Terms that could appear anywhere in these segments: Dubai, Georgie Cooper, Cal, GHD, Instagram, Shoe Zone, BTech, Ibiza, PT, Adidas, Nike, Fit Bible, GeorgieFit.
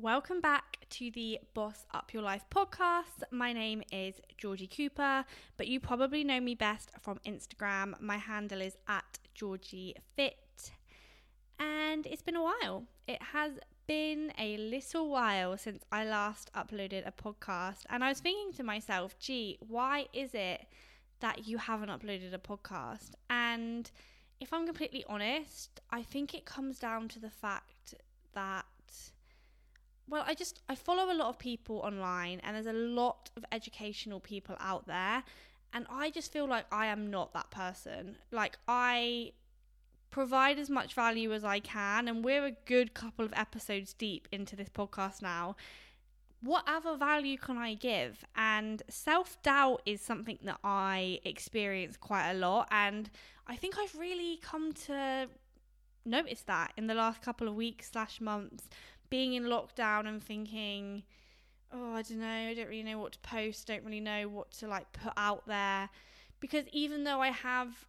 Welcome back to the Boss Up Your Life podcast. My name is Georgie Cooper, but you probably know me best from Instagram. My handle is at GeorgieFit, and it's been a while. It has been a little while since I last uploaded a podcast, and I was thinking to myself, gee, why is it that you haven't uploaded a podcast? And if I'm completely honest, I think it comes down to the fact that I follow a lot of people online, and there's a lot of educational people out there, and I just feel like I am not that person. Like, I provide as much value as I can, and we're a good couple of episodes deep into this podcast now. What other value can I give? And self-doubt is something that I experience quite a lot, and I think I've really come to notice that in the last couple of weeks/months. Being in lockdown and thinking, oh, I don't know, I don't really know what to post, don't really know what to put out there. Because even though I have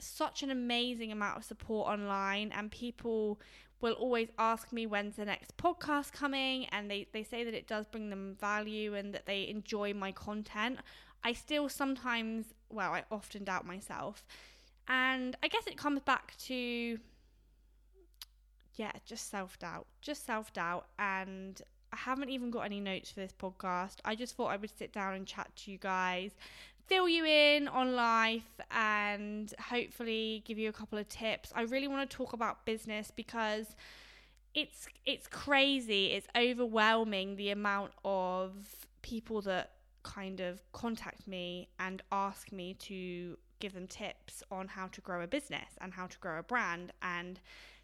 such an amazing amount of support online, and people will always ask me when's the next podcast coming, and they say that it does bring them value and that they enjoy my content, I still sometimes, I often doubt myself. And I guess it comes back to just self-doubt. And I haven't even got any notes for this podcast. I just thought I would sit down and chat to you guys, fill you in on life, and hopefully give you a couple of tips. I really want to talk about business because it's crazy. It's overwhelming, the amount of people that kind of contact me and ask me to give them tips on how to grow a business and how to grow a brand. And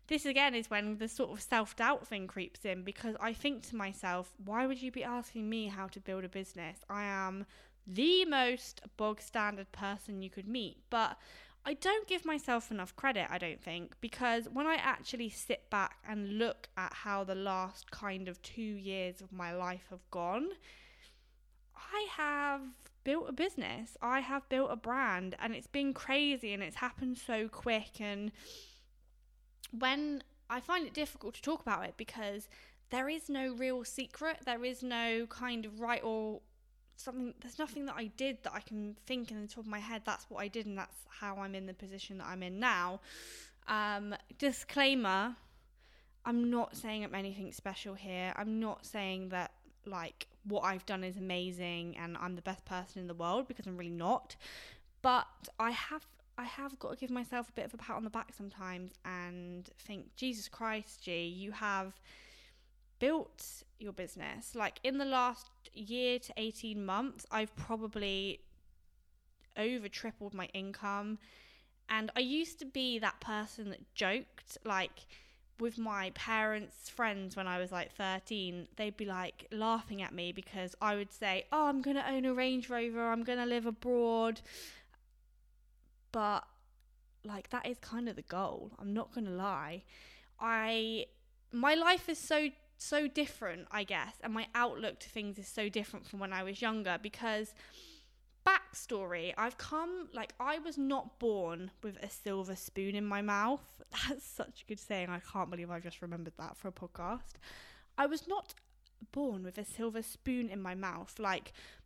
this again is when the sort of self-doubt thing creeps in, because I think to myself, why would you be asking me how to build a business? I am the most bog standard person you could meet. But I don't give myself enough credit, I don't think, because when I actually sit back and look at how the last kind of 2 years of my life have gone, I have built a business, I have built a brand, and it's been crazy and it's happened so quick. And when I find it difficult to talk about it, because there is no real secret, there is no kind of right or something, there's nothing that I did that I can think in the top of my head, that's what I did and that's how I'm in the position that I'm in now. Disclaimer, I'm not saying I'm anything special here. I'm not saying that what I've done is amazing and I'm the best person in the world, because I'm really not. But I have got to give myself a bit of a pat on the back sometimes and think, Jesus Christ, G, you have built your business. In the last year to 18 months, I've probably over tripled my income. And I used to be that person that joked, with my parents' friends when I was 13, they'd be laughing at me because I would say, oh, I'm going to own a Range Rover, I'm going to live abroad. But that is kind of the goal. I'm not going to lie. My life is so different, I guess. And my outlook to things is so different from when I was younger, because backstory, I've come, I was not born with a silver spoon in my mouth. That's such a good saying. I can't believe I just remembered that for a podcast. I was not born with a silver spoon in my mouth.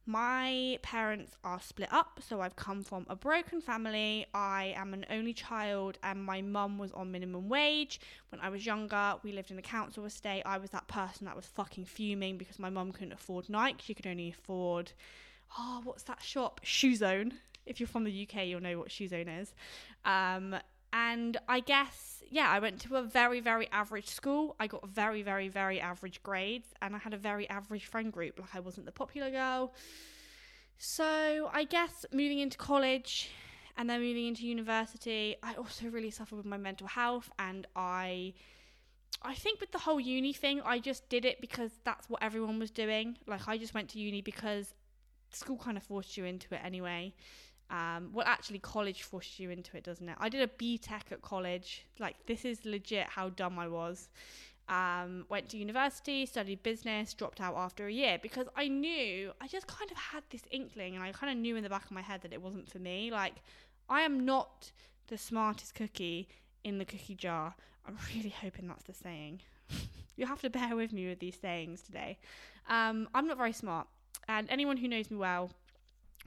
My parents are split up, so I've come from a broken family. I am an only child, and my mum was on minimum wage. When I was younger, we lived in a council estate. I was that person that was fucking fuming because my mum couldn't afford Nike. She could only afford, what's that shop? Shoe Zone. If you're from the UK, you'll know what Shoe Zone is. And I guess, I went to a very, very average school. I got very, very, very average grades, and I had a very average friend group. I wasn't the popular girl. So I guess moving into college and then moving into university, I also really suffered with my mental health. And I think with the whole uni thing, I just did it because that's what everyone was doing. I just went to uni because school kind of forced you into it anyway. Actually, college forces you into it, doesn't it? I did a BTech at college. This is legit how dumb I was. Went to university, studied business, dropped out after a year because I just kind of had this inkling, and I kind of knew in the back of my head that it wasn't for me. I am not the smartest cookie in the cookie jar. I'm really hoping that's the saying. You'll have to bear with me with these sayings today. I'm not very smart, and anyone who knows me well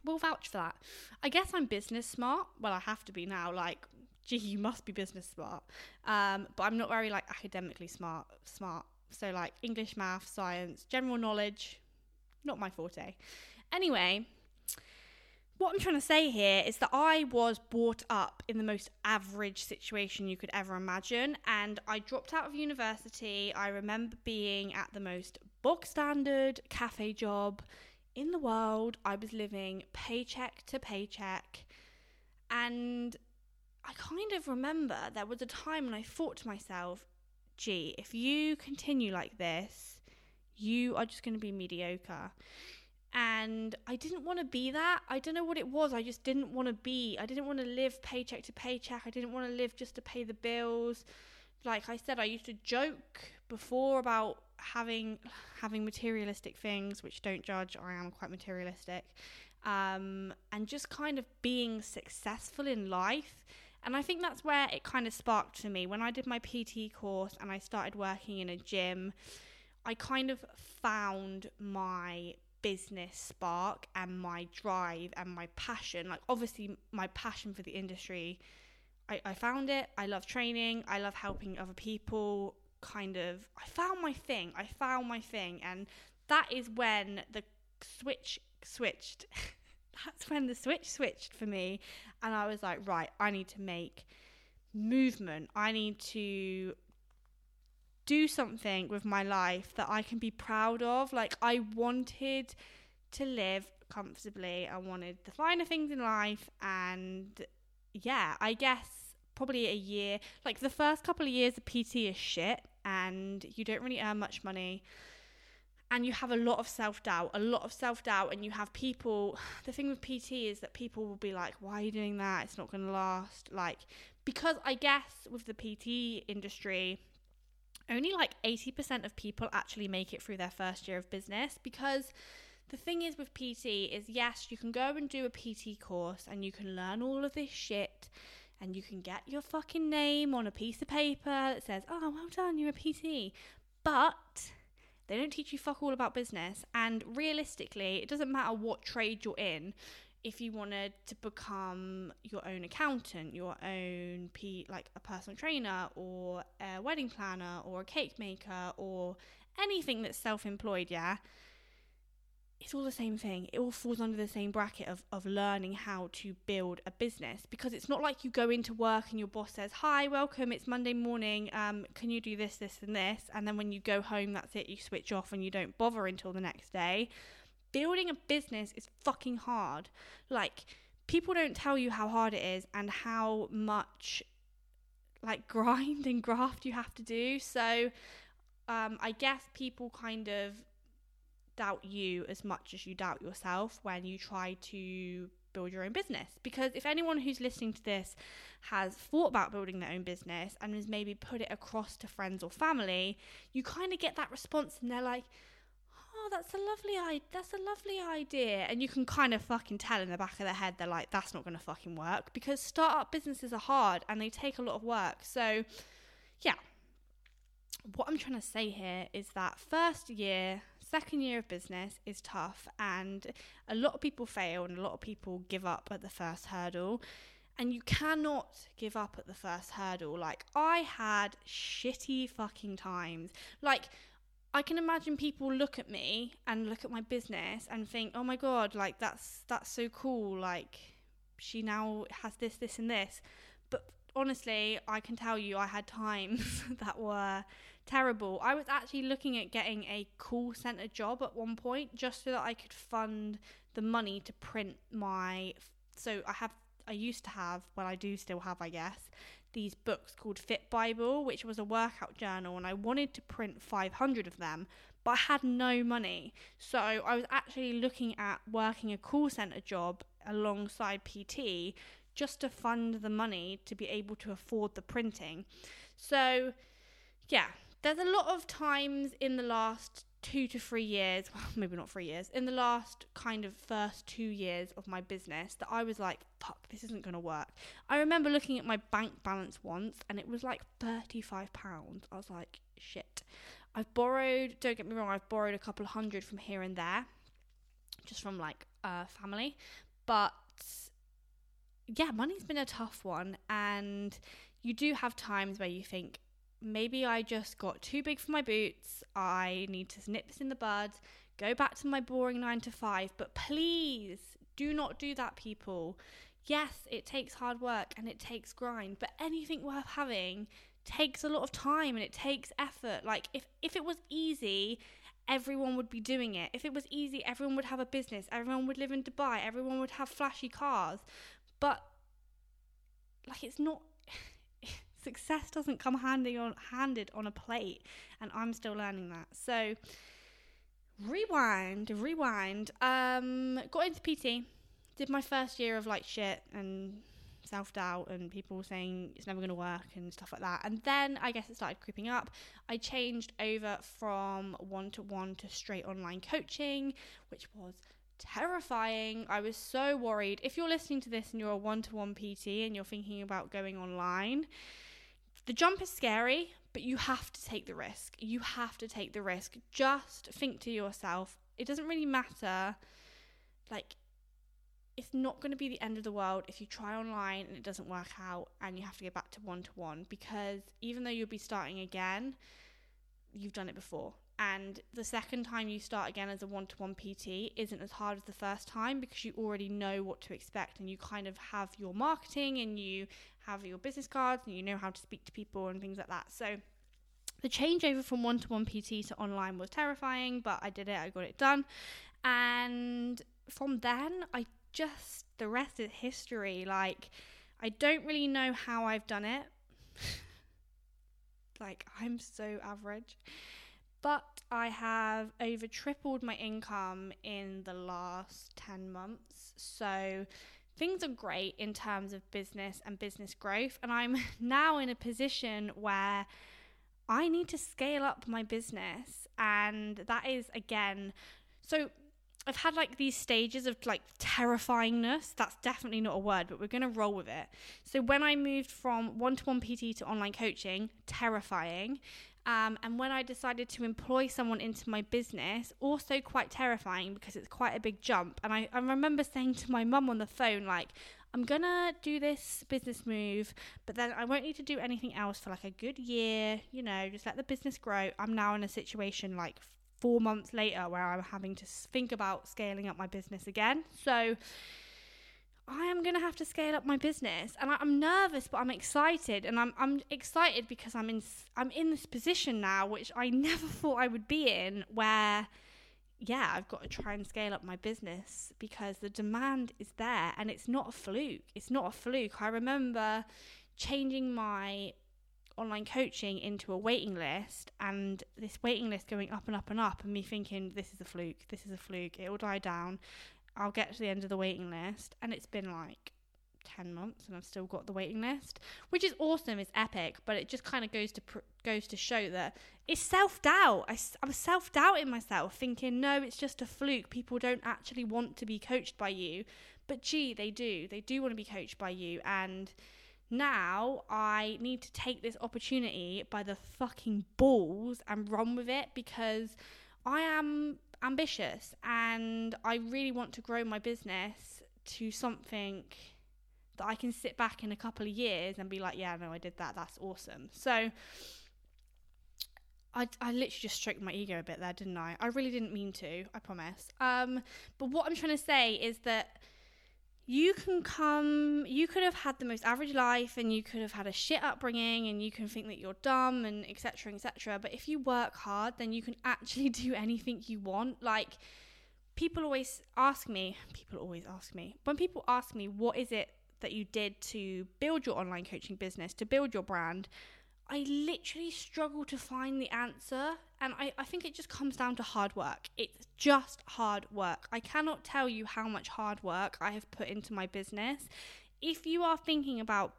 will vouch for that. I guess I'm business smart. Well, I have to be now. Like, gee, you must be business smart. But I'm not very like academically smart. So like English, math, science, general knowledge, not my forte. Anyway, what I'm trying to say here is that I was brought up in the most average situation you could ever imagine, and I dropped out of university. I remember being at the most bog standard cafe job in the world. I was living paycheck to paycheck, and I kind of remember there was a time when I thought to myself, gee, if you continue like this, you are just going to be mediocre. And I didn't want to be that. I don't know what it was. I just didn't want to be. I didn't want to live paycheck to paycheck. I didn't want to live just to pay the bills. Like I said, I used to joke before about having materialistic things, which, don't judge, I am quite materialistic, and just kind of being successful in life. And I think that's where it kind of sparked for me. When I did my PT course and I started working in a gym, I kind of found my business spark and my drive and my passion. Like, obviously my passion for the industry, I found it. I love training. I love helping other people. Kind of, I found my thing. And that is when the switch switched. That's when the switch switched for me. And I was like, right, I need to make movement. I need to do something with my life that I can be proud of. Like, I wanted to live comfortably. I wanted the finer things in life. And yeah, I guess probably a year, like the first couple of years of PT is shit, and you don't really earn much money. And you have a lot of self-doubt, and you have people, the thing with PT is that people will be like, why are you doing that? It's not going to last. Like, because I guess with the PT industry, only like 80% of people actually make it through their first year of business. Because the thing is with PT is, yes, you can go and do a PT course and you can learn all of this shit, and you can get your fucking name on a piece of paper that says, oh, well done, you're a PT. But they don't teach you fuck all about business. And realistically, it doesn't matter what trade you're in. If you wanted to become your own accountant, your own like a personal trainer or a wedding planner or a cake maker or anything that's self-employed, yeah, it's all the same thing. It all falls under the same bracket of learning how to build a business. Because it's not like you go into work and your boss says, hi, welcome, it's Monday morning, can you do this, this and this? And then when you go home, that's it, you switch off and you don't bother until the next day. Building a business is fucking hard. Like, people don't tell you how hard it is and how much like grind and graft you have to do. So I guess people kind of doubt you as much as you doubt yourself when you try to build your own business. Because if anyone who's listening to this has thought about building their own business and has maybe put it across to friends or family, you kind of get that response and they're like, oh, that's a lovely idea. And you can kind of fucking tell in the back of their head, they're like, that's not going to fucking work. Because startup businesses are hard and they take a lot of work. So yeah, what I'm trying to say here is that second year of business is tough, and a lot of people fail and a lot of people give up at the first hurdle, and you cannot give up at the first hurdle. Like, I had shitty fucking times. Like, I can imagine people look at me and look at my business and think, oh my God, like that's so cool. Like, she now has this, this and this. But honestly, I can tell you I had times that were terrible. I was actually looking at getting a call centre job at one point just so that I could fund the money to print my... So I do still have, I guess, these books called Fit Bible, which was a workout journal, and I wanted to print 500 of them, but I had no money. So I was actually looking at working a call centre job alongside PT just to fund the money to be able to afford the printing. So yeah, there's a lot of times in the last 2 to 3 years, well, maybe not 3 years, in the last kind of first 2 years of my business that I was like, fuck, this isn't going to work. I remember looking at my bank balance once and it was like £35. I was like, shit, I've borrowed, don't get me wrong, I've borrowed a couple of hundred from here and there, just from like family. But yeah, money's been a tough one, and you do have times where you think, maybe I just got too big for my boots, I need to nip this in the bud, go back to my boring 9 to 5, but please do not do that, people. Yes, it takes hard work and it takes grind, but anything worth having takes a lot of time and it takes effort. Like if it was easy, everyone would be doing it. If it was easy, everyone would have a business, everyone would live in Dubai, everyone would have flashy cars. But like it's not, success doesn't come handed on a plate, and I'm still learning that. So rewind. Got into PT, did my first year of like shit and self-doubt and people saying it's never going to work and stuff like that. And then I guess it started creeping up. I changed over from one-to-one to straight online coaching, which was terrifying. I was so worried. If you're listening to this and you're a one-to-one PT and you're thinking about going online, the jump is scary, but you have to take the risk. You have to take the risk. Just think to yourself, it doesn't really matter. Like, it's not going to be the end of the world if you try online and it doesn't work out and you have to go back to one-to-one, because even though you'll be starting again, you've done it before. And the second time you start again as a one-to-one PT isn't as hard as the first time, because you already know what to expect and you kind of have your marketing and you have your business cards and you know how to speak to people and things like that. So the changeover from one-to-one PT to online was terrifying, but I did it, I got it done. And from then, I just, the rest is history. Like, I don't really know how I've done it. Like, I'm so average. But I have over tripled my income in the last 10 months. So things are great in terms of business and business growth. And I'm now in a position where I need to scale up my business. And that is, again, so I've had like these stages of like terrifyingness. That's definitely not a word, but we're going to roll with it. So when I moved from one-to-one PT to online coaching, terrifying. And when I decided to employ someone into my business, also quite terrifying, because it's quite a big jump. And I remember saying to my mum on the phone, like, I'm going to do this business move, but then I won't need to do anything else for like a good year, you know, just let the business grow. I'm now in a situation like 4 months later where I'm having to think about scaling up my business again. So I am going to have to scale up my business, and I'm nervous, but I'm excited, and I'm excited because I'm in this position now, which I never thought I would be in, where, yeah, I've got to try and scale up my business because the demand is there and it's not a fluke. It's not a fluke. I remember changing my online coaching into a waiting list, and this waiting list going up and up and up, and me thinking, this is a fluke, it will die down, I'll get to the end of the waiting list. And it's been like 10 months and I've still got the waiting list, which is awesome, it's epic, but it just kind of goes to show that it's self-doubt. I'm self-doubting myself, thinking, no, it's just a fluke, people don't actually want to be coached by you. But gee, they do want to be coached by you. And now I need to take this opportunity by the fucking balls and run with it, because I am ambitious and I really want to grow my business to something that I can sit back in a couple of years and be like, yeah, no, I did that. That's awesome. So I literally just stroked my ego a bit there, didn't I? I really didn't mean to, I promise. But what I'm trying to say is that you could have had the most average life and you could have had a shit upbringing and you can think that you're dumb and etc, etc, but if you work hard, then you can actually do anything you want. Like, people always ask me, when people ask me, what is it that you did to build your online coaching business, to build your brand, I literally struggle to find the answer. And I think it just comes down to hard work. It's just hard work. I cannot tell you how much hard work I have put into my business. If you are thinking about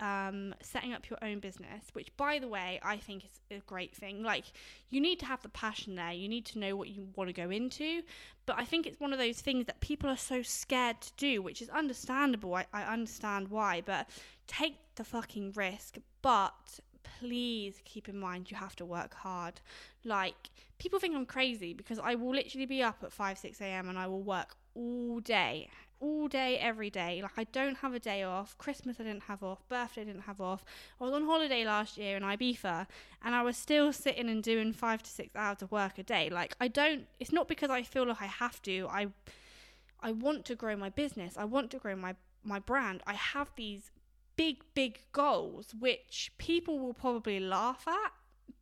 setting up your own business, which, by the way, I think is a great thing. Like, you need to have the passion there. You need to know what you want to go into. But I think it's one of those things that people are so scared to do, which is understandable. I understand why, but take the fucking risk. But please keep in mind, you have to work hard. Like, people think I'm crazy because I will literally be up at 5, 6 a.m. and I will work all day, every day. Like, I don't have a day off. Christmas I didn't have off. Birthday I didn't have off. I was on holiday last year in Ibiza and I was still sitting and doing 5 to 6 hours of work a day. Like, I don't, it's not because I feel like I have to. I want to grow my business. I want to grow my brand. I have these big, big goals, which people will probably laugh at,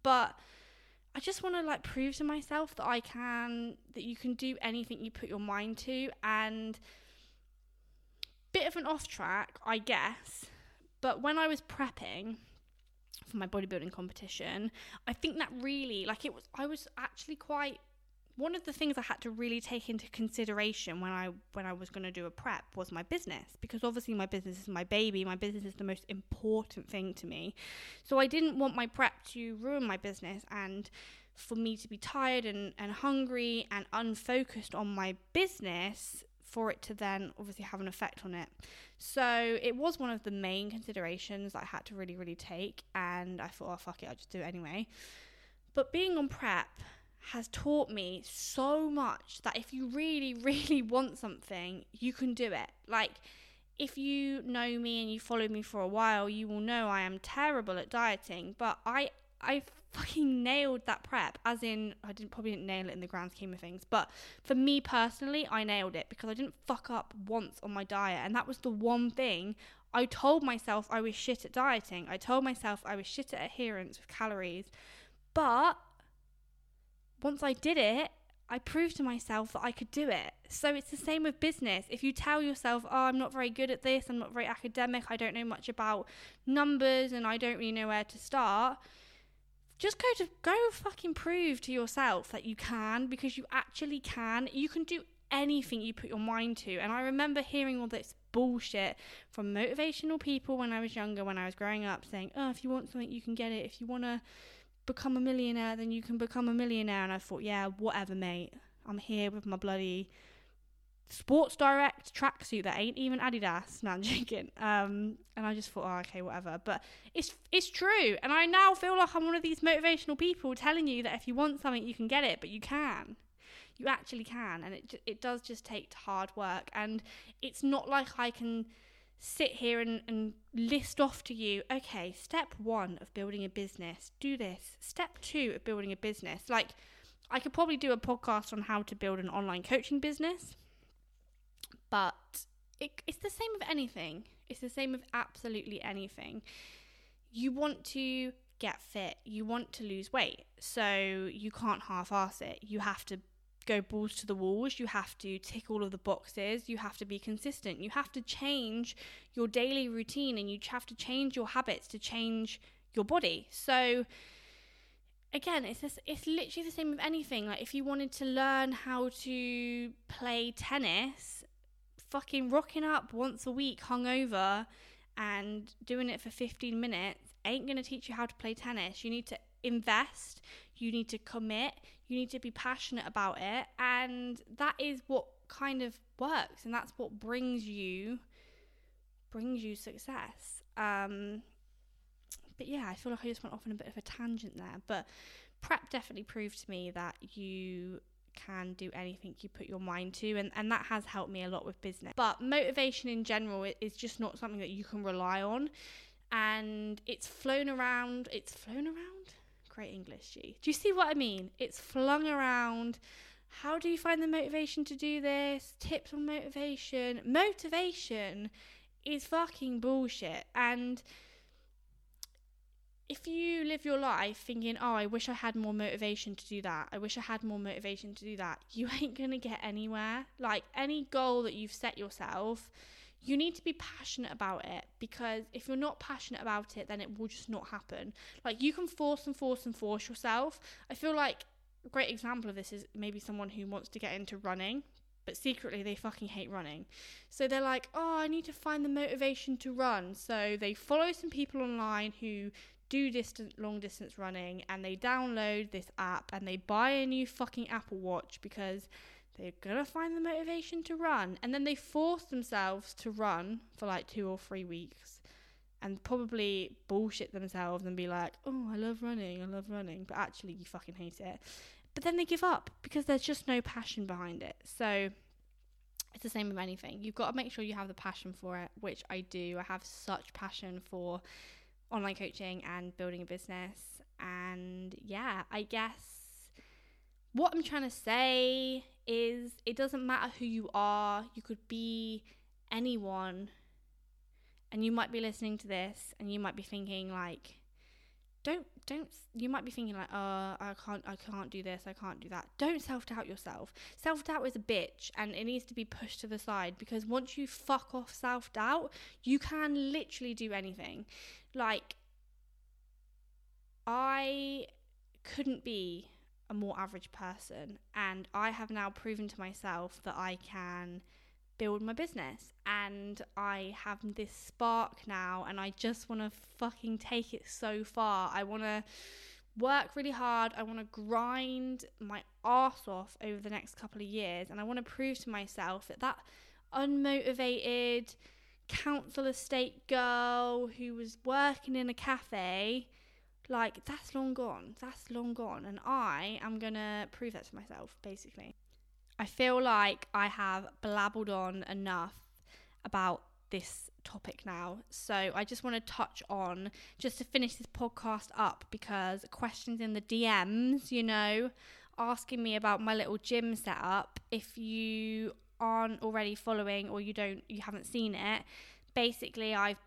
but I just want to like prove to myself that I can, that you can do anything you put your mind to. And bit of an off track, I guess, but when I was prepping for my bodybuilding competition, I think that really, like, it was, I was actually quite, one of the things I had to really take into consideration when I was going to do a prep was my business, because obviously my business is my baby. My business is the most important thing to me. So I didn't want my prep to ruin my business and for me to be tired and hungry and unfocused on my business for it to then obviously have an effect on it. So it was one of the main considerations that I had to really, really take. And I thought, oh, fuck it, I'll just do it anyway. But being on prep has taught me so much that if you really, really want something, you can do it. Like, if you know me and you follow me for a while, you will know I am terrible at dieting, but I fucking nailed that prep. As in, I probably didn't nail it in the grand scheme of things, but for me personally, I nailed it because I didn't fuck up once on my diet. And that was the one thing I told myself. I was shit at dieting. I told myself I was shit at adherence with calories, but once I did it, I proved to myself that I could do it. So it's the same with business. If you tell yourself, oh, I'm not very good at this, I'm not very academic, I don't know much about numbers, and I don't really know where to start, just go fucking prove to yourself that you can, because you actually can. You can do anything you put your mind to. And I remember hearing all this bullshit from motivational people when I was younger, when I was growing up, saying, oh, if you want something, you can get it. If you want to become a millionaire, then you can become a millionaire. And I thought, yeah, whatever, mate, I'm here with my bloody Sports Direct tracksuit that ain't even Adidas. No, I'm joking. And I just thought, oh, okay, whatever. But it's true, and I now feel like I'm one of these motivational people telling you that if you want something, you can get it. But you can, you actually can. And it does just take hard work. And it's not like I can sit here and list off to you, okay, step 1 of building a business, do this. Step 2 of building a business. Like, I could probably do a podcast on how to build an online coaching business, but it's the same with anything. It's the same with absolutely anything. You want to get fit, you want to lose weight, so you can't half-ass it. You have to go balls to the walls, you have to tick all of the boxes, you have to be consistent, you have to change your daily routine, and you have to change your habits to change your body. So again, it's literally the same with anything. Like, if you wanted to learn how to play tennis, fucking rocking up once a week hungover and doing it for 15 minutes ain't gonna teach you how to play tennis. You need to invest, you need to commit, you need to be passionate about it, and that is what kind of works, and that's what brings you success. But yeah, I feel like I just went off on a bit of a tangent there, but prep definitely proved to me that you can do anything you put your mind to, and that has helped me a lot with business. But motivation in general is just not something that you can rely on, and it's flown around. Great English, G. Do you see what I mean? It's flung around. How do you find the motivation to do this? Tips on motivation. Motivation is fucking bullshit. And if you live your life thinking, oh, I wish I had more motivation to do that, I wish I had more motivation to do that, you ain't gonna get anywhere. Like, any goal that you've set yourself, you need to be passionate about it, because if you're not passionate about it, then it will just not happen. Like, you can force yourself. I feel like a great example of this is maybe someone who wants to get into running, but secretly they fucking hate running. So they're like, oh, I need to find the motivation to run. So they follow some people online who do long distance running, and they download this app and they buy a new fucking Apple Watch because they're gonna find the motivation to run. And then they force themselves to run for like 2 or 3 weeks, and probably bullshit themselves and be like, oh, I love running, but actually you fucking hate it. But then they give up because there's just no passion behind it. So it's the same with anything. You've got to make sure you have the passion for it, which I do. I have such passion for online coaching and building a business. And yeah, I guess what I'm trying to say is it doesn't matter who you are. You could be anyone. And you might be listening to this and you might be thinking like, you might be thinking like, oh, I can't do this, I can't do that. Don't self-doubt yourself. Self-doubt is a bitch and it needs to be pushed to the side, because once you fuck off self-doubt, you can literally do anything. Like, I couldn't be a more average person, and I have now proven to myself that I can build my business, and I have this spark now and I just want to fucking take it so far. I want to work really hard, I want to grind my ass off over the next couple of years, and I want to prove to myself that unmotivated council estate girl who was working in a cafe, like, that's long gone, and I am gonna prove that to myself, basically. I feel like I have blabbled on enough about this topic now, so I just want to touch on, just to finish this podcast up, because questions in the DMs, you know, asking me about my little gym setup. If you aren't already following, or you haven't seen it, basically I've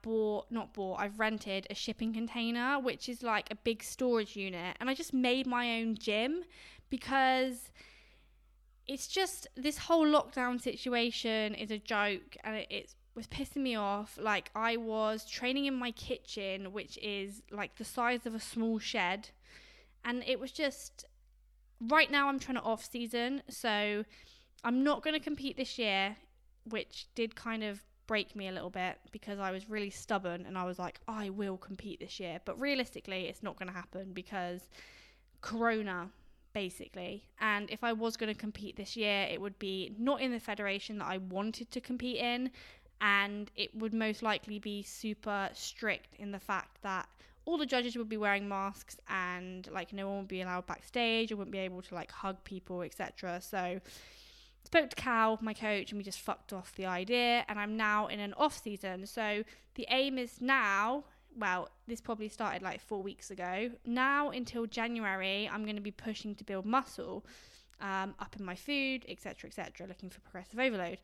rented a shipping container, which is like a big storage unit, and I just made my own gym, because it's just, this whole lockdown situation is a joke, and it was pissing me off. Like, I was training in my kitchen, which is like the size of a small shed, and it was just, right now I'm trying to off season, so I'm not going to compete this year, which did kind of break me a little bit, because I was really stubborn and I was like, I will compete this year, but realistically it's not going to happen because Corona, basically. And if I was going to compete this year, it would be not in the federation that I wanted to compete in, and it would most likely be super strict in the fact that all the judges would be wearing masks, and like no one would be allowed backstage, I wouldn't be able to like hug people, etc. So spoke to Cal, my coach, and we just fucked off the idea, and I'm now in an off season. So the aim is now, well, this probably started like 4 weeks ago. Now until January, I'm going to be pushing to build muscle, up in my food, etc., looking for progressive overload.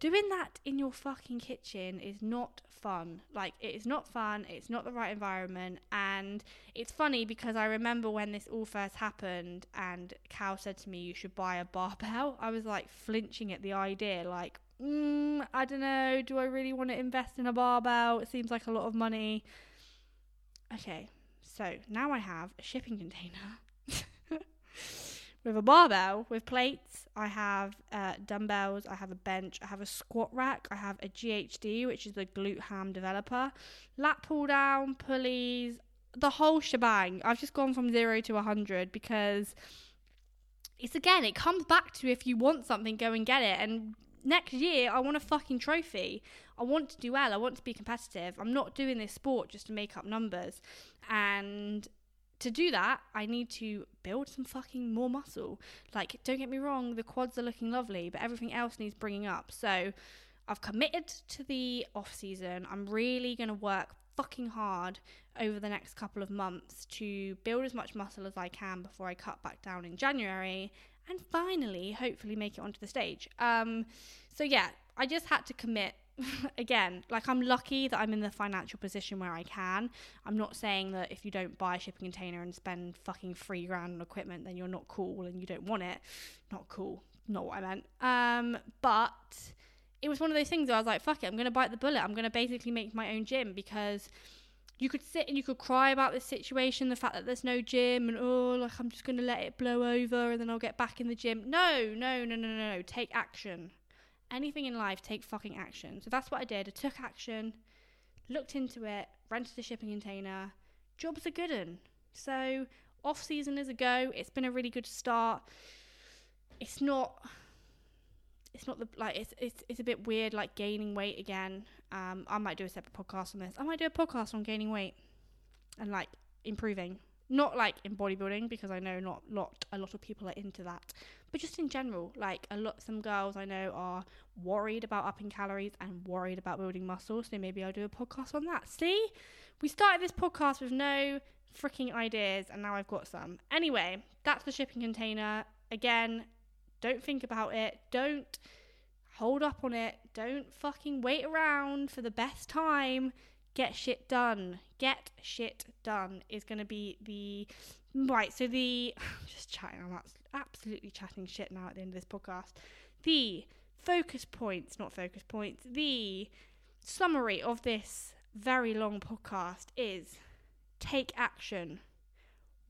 Doing that in your fucking kitchen is not fun. Like, it is not fun. It's not the right environment. And it's funny because I remember when this all first happened and Cal said to me, you should buy a barbell. I was like flinching at the idea, like, I don't know. Do I really want to invest in a barbell? It seems like a lot of money. Okay, so now I have a shipping container with a barbell, with plates. I have dumbbells, I have a bench, I have a squat rack, I have a GHD, which is the glute ham developer, lat pull down, pulleys, the whole shebang. I've just gone from 0 to 100 because it's, again, it comes back to, if you want something, go and get it. And next year, I want a fucking trophy. I want to do well. I want to be competitive. I'm not doing this sport just to make up numbers. And to do that, I need to build some fucking more muscle. Like, don't get me wrong, the quads are looking lovely, but everything else needs bringing up. So I've committed to the off season. I'm really going to work fucking hard over the next couple of months to build as much muscle as I can before I cut back down in January, and finally, hopefully, make it onto the stage. So yeah, I just had to commit. Again, like, I'm lucky that I'm in the financial position where I can. I'm not saying that if you don't buy a shipping container and spend fucking $3,000 on equipment, then you're not cool and you don't want it. Not cool, not what I meant. But it was one of those things where I was like, fuck it, I'm going to bite the bullet. I'm going to basically make my own gym, because you could sit and you could cry about this situation, the fact that there's no gym, and oh, like, I'm just going to let it blow over and then I'll get back in the gym. No. Take action. Anything in life, take fucking action. So that's what I did. I took action, looked into it, rented a shipping container. Job's a good one. So off season is a go. It's been a really good start. It's not it's not the, like, it's a bit weird, like gaining weight again. I might do a separate podcast on this. I might do a podcast on gaining weight and like improving, not like in bodybuilding, because I know not a lot of people are into that, but just in general, like some girls I know are worried about upping calories and worried about building muscle. So maybe I'll do a podcast on that. See, we started this podcast with no freaking ideas and now I've got some. Anyway, that's the shipping container. Again, don't think about it. Don't hold up on it. Don't fucking wait around for the best time. Get shit done. Get shit done is going to be the... Right, so the... I'm just chatting. I'm absolutely chatting shit now at the end of this podcast. The the summary of this very long podcast is take action.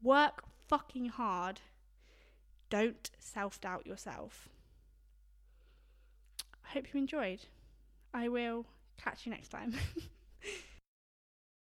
Work fucking hard. Don't self-doubt yourself. I hope you enjoyed. I will catch you next time.